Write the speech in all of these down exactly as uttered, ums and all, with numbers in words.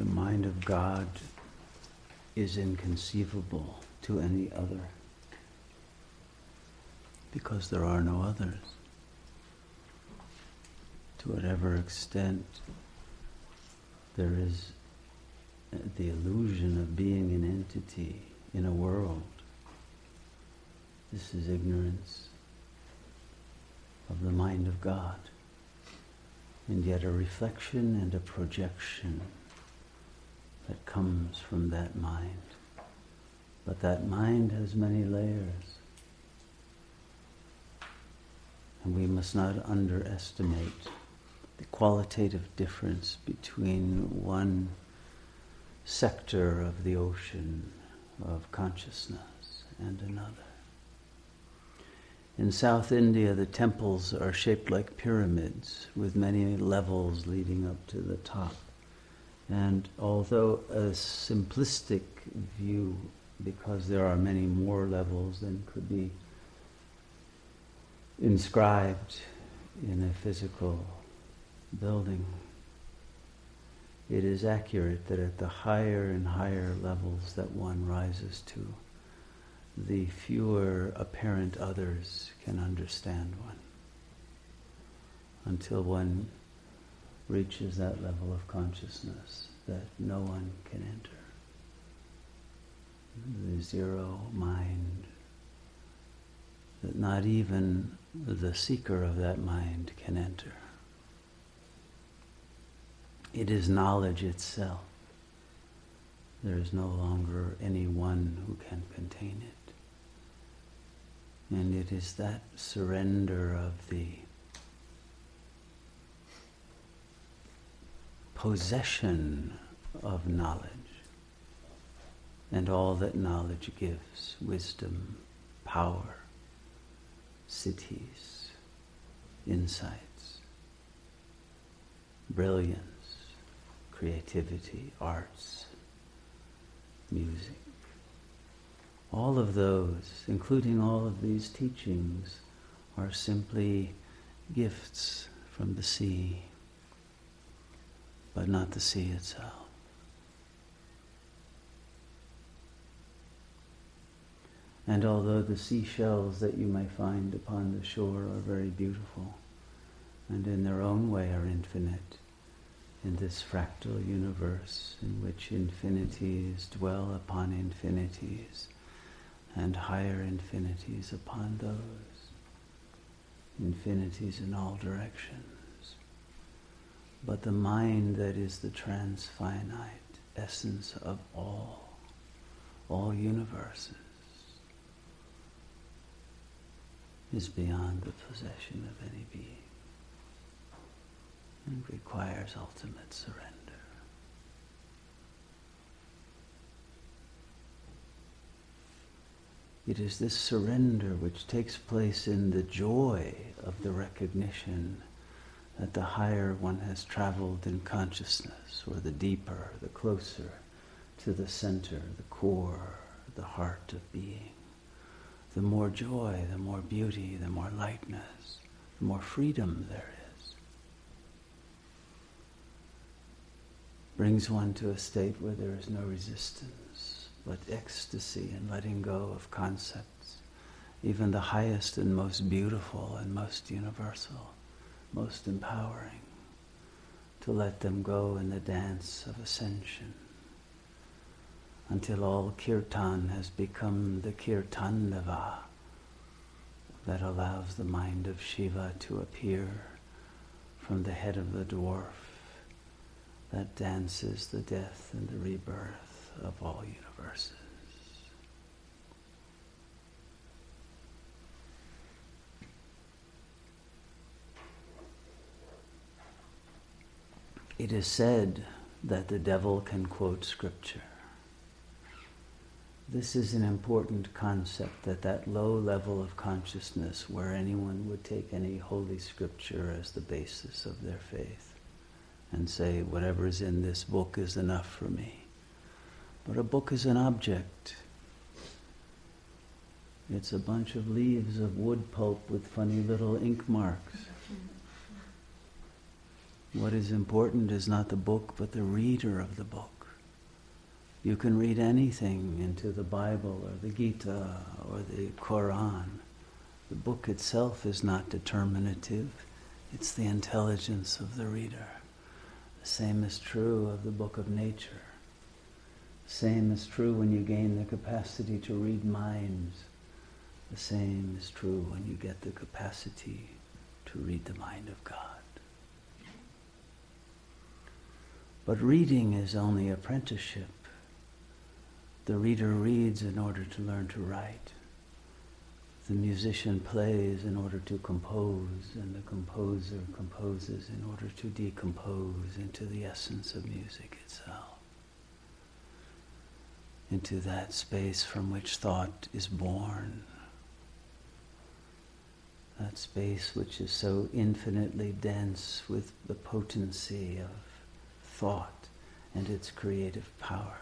The mind of God is inconceivable to any other, because there are no others. To whatever extent there is the illusion of being an entity in a world, this is ignorance of the mind of God, and yet a reflection and a projection that comes from that mind. But that mind has many layers, and we must not underestimate the qualitative difference between one sector of the ocean of consciousness and another. In South India, the temples are shaped like pyramids with many levels leading up to the top. And although a simplistic view, because there are many more levels than could be inscribed in a physical building, it is accurate that at the higher and higher levels that one rises to, the fewer apparent others can understand one, until one reaches that level of consciousness that no one can enter. The zero mind, that not even the seeker of that mind can enter. It is knowledge itself. There is no longer anyone who can contain it. And it is that surrender of the possession of knowledge and all that knowledge gives: wisdom, power, cities, insights, brilliance, creativity, arts, music. All of those, including all of these teachings, are simply gifts from the sea, but not the sea itself. And although the seashells that you may find upon the shore are very beautiful, and in their own way are infinite, in this fractal universe in which infinities dwell upon infinities, and higher infinities upon those, infinities in all directions. But the mind that is the transfinite essence of all, all universes, is beyond the possession of any being and requires ultimate surrender. It is this surrender which takes place in the joy of the recognition that the higher one has traveled in consciousness, or the deeper, the closer to the center, the core, the heart of being, the more joy, the more beauty, the more lightness, the more freedom there is. Brings one to a state where there is no resistance, but ecstasy in letting go of concepts, even the highest and most beautiful and most universal, most empowering, to let them go in the dance of ascension, until all kirtan has become the kirtanava that allows the mind of Shiva to appear from the head of the dwarf that dances the death and the rebirth of all universes. It is said that the devil can quote scripture. This is an important concept, that that low level of consciousness where anyone would take any holy scripture as the basis of their faith and say, whatever is in this book is enough for me. But a book is an object. It's a bunch of leaves of wood pulp with funny little ink marks. What is important is not the book, but the reader of the book. You can read anything into the Bible or the Gita or the Quran. The book itself is not determinative. It's the intelligence of the reader. The same is true of the book of nature. The same is true when you gain the capacity to read minds. The same is true when you get the capacity to read the mind of God. But reading is only apprenticeship. The reader reads in order to learn to write. The musician plays in order to compose, and the composer composes in order to decompose into the essence of music itself, into that space from which thought is born, that space which is so infinitely dense with the potency of thought and its creative power,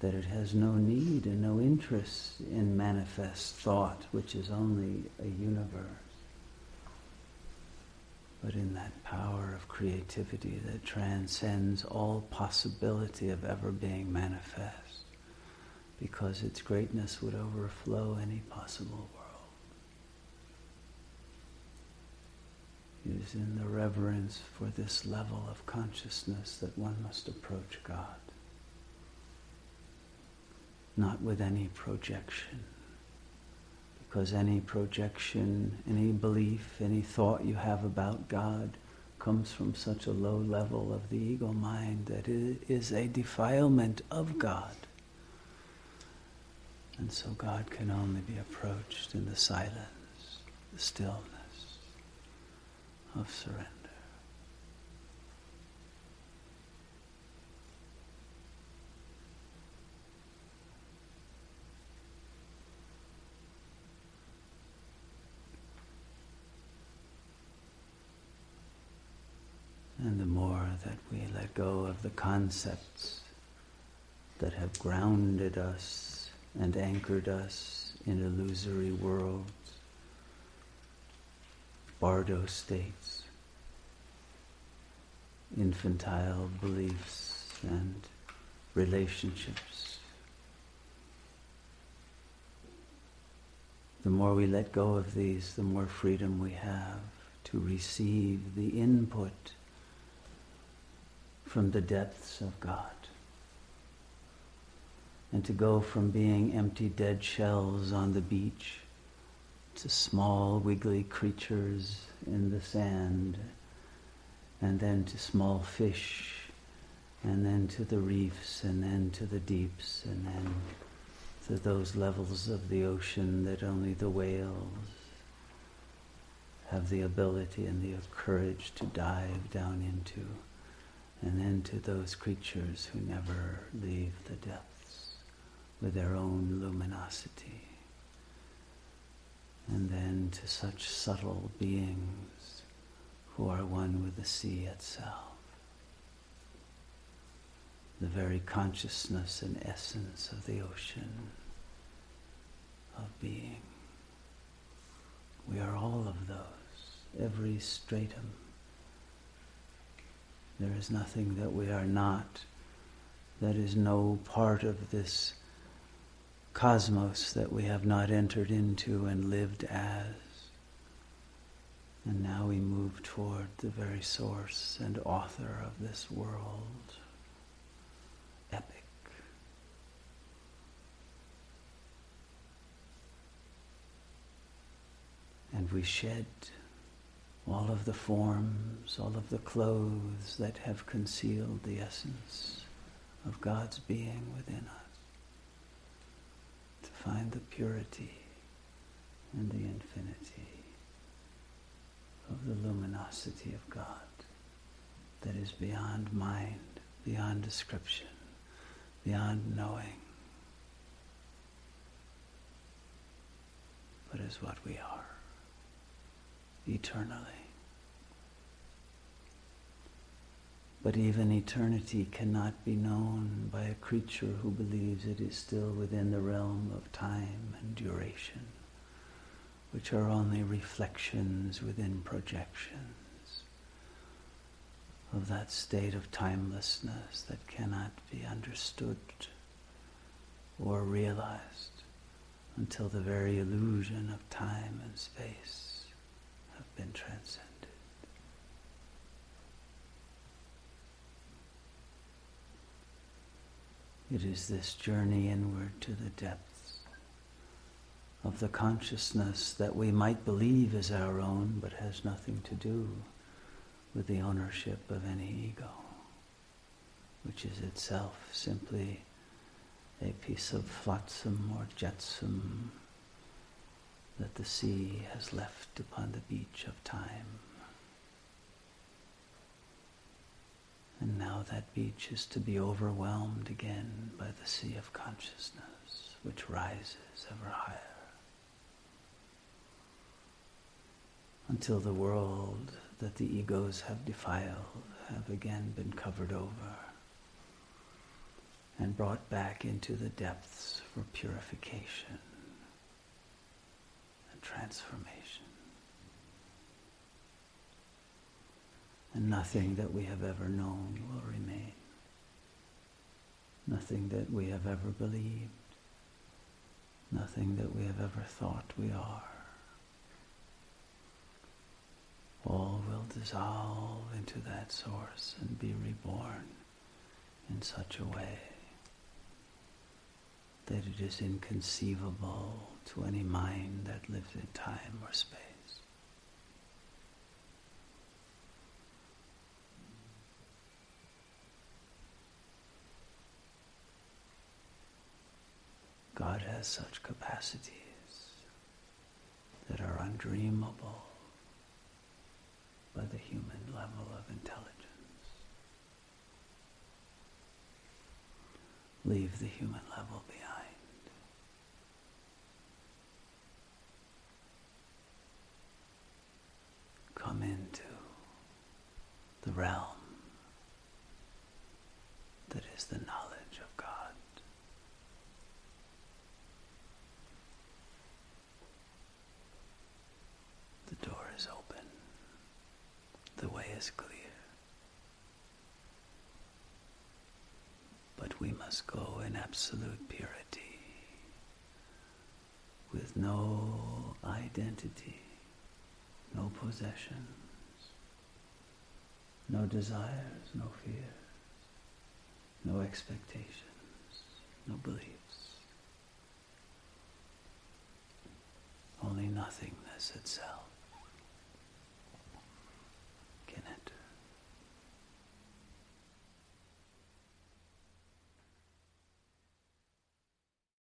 that it has no need and no interest in manifest thought, which is only a universe, but in that power of creativity that transcends all possibility of ever being manifest, because its greatness would overflow any possible world. It is in the reverence for this level of consciousness that one must approach God. Not with any projection, because any projection, any belief, any thought you have about God comes from such a low level of the ego mind that it is a defilement of God. And so God can only be approached in the silence, the stillness of surrender. And the more that we let go of the concepts that have grounded us and anchored us in illusory worlds, bardo states, infantile beliefs and relationships, the more we let go of these, the more freedom we have to receive the input from the depths of God, and to go from being empty dead shells on the beach to small wiggly creatures in the sand, and then to small fish, and then to the reefs, and then to the deeps, and then to those levels of the ocean that only the whales have the ability and the courage to dive down into, and then to those creatures who never leave the depths with their own luminosity, and then to such subtle beings who are one with the sea itself, the very consciousness and essence of the ocean of being. We are all of those, every stratum. There is nothing that we are not. That is no part of this cosmos that we have not entered into and lived as. And now we move toward the very source and author of this world, epic. And we shed all of the forms, all of the clothes that have concealed the essence of God's being within us, to find the purity and the infinity of the luminosity of God that is beyond mind, beyond description, beyond knowing, but is what we are eternally. But even eternity cannot be known by a creature who believes it is still within the realm of time and duration, which are only reflections within projections, of that state of timelessness that cannot be understood or realized until the very illusion of time and space have been transcended. It is this journey inward to the depths of the consciousness that we might believe is our own, but has nothing to do with the ownership of any ego, which is itself simply a piece of flotsam or jetsam that the sea has left upon the beach of time. And now that beach is to be overwhelmed again by the sea of consciousness, which rises ever higher, until the world that the egos have defiled have again been covered over and brought back into the depths for purification and transformation. And nothing that we have ever known will remain. Nothing that we have ever believed. Nothing that we have ever thought we are. All will dissolve into that source and be reborn in such a way that it is inconceivable to any mind that lives in time or space. God has such capacities that are undreamable by the human level of intelligence. Leave the human level behind. Come into the realm that is the knowledge of God. The door is open. The way is clear. But we must go in absolute purity, with no identity, no possessions, no desires, no fears, no expectations, no beliefs. Only nothingness itself.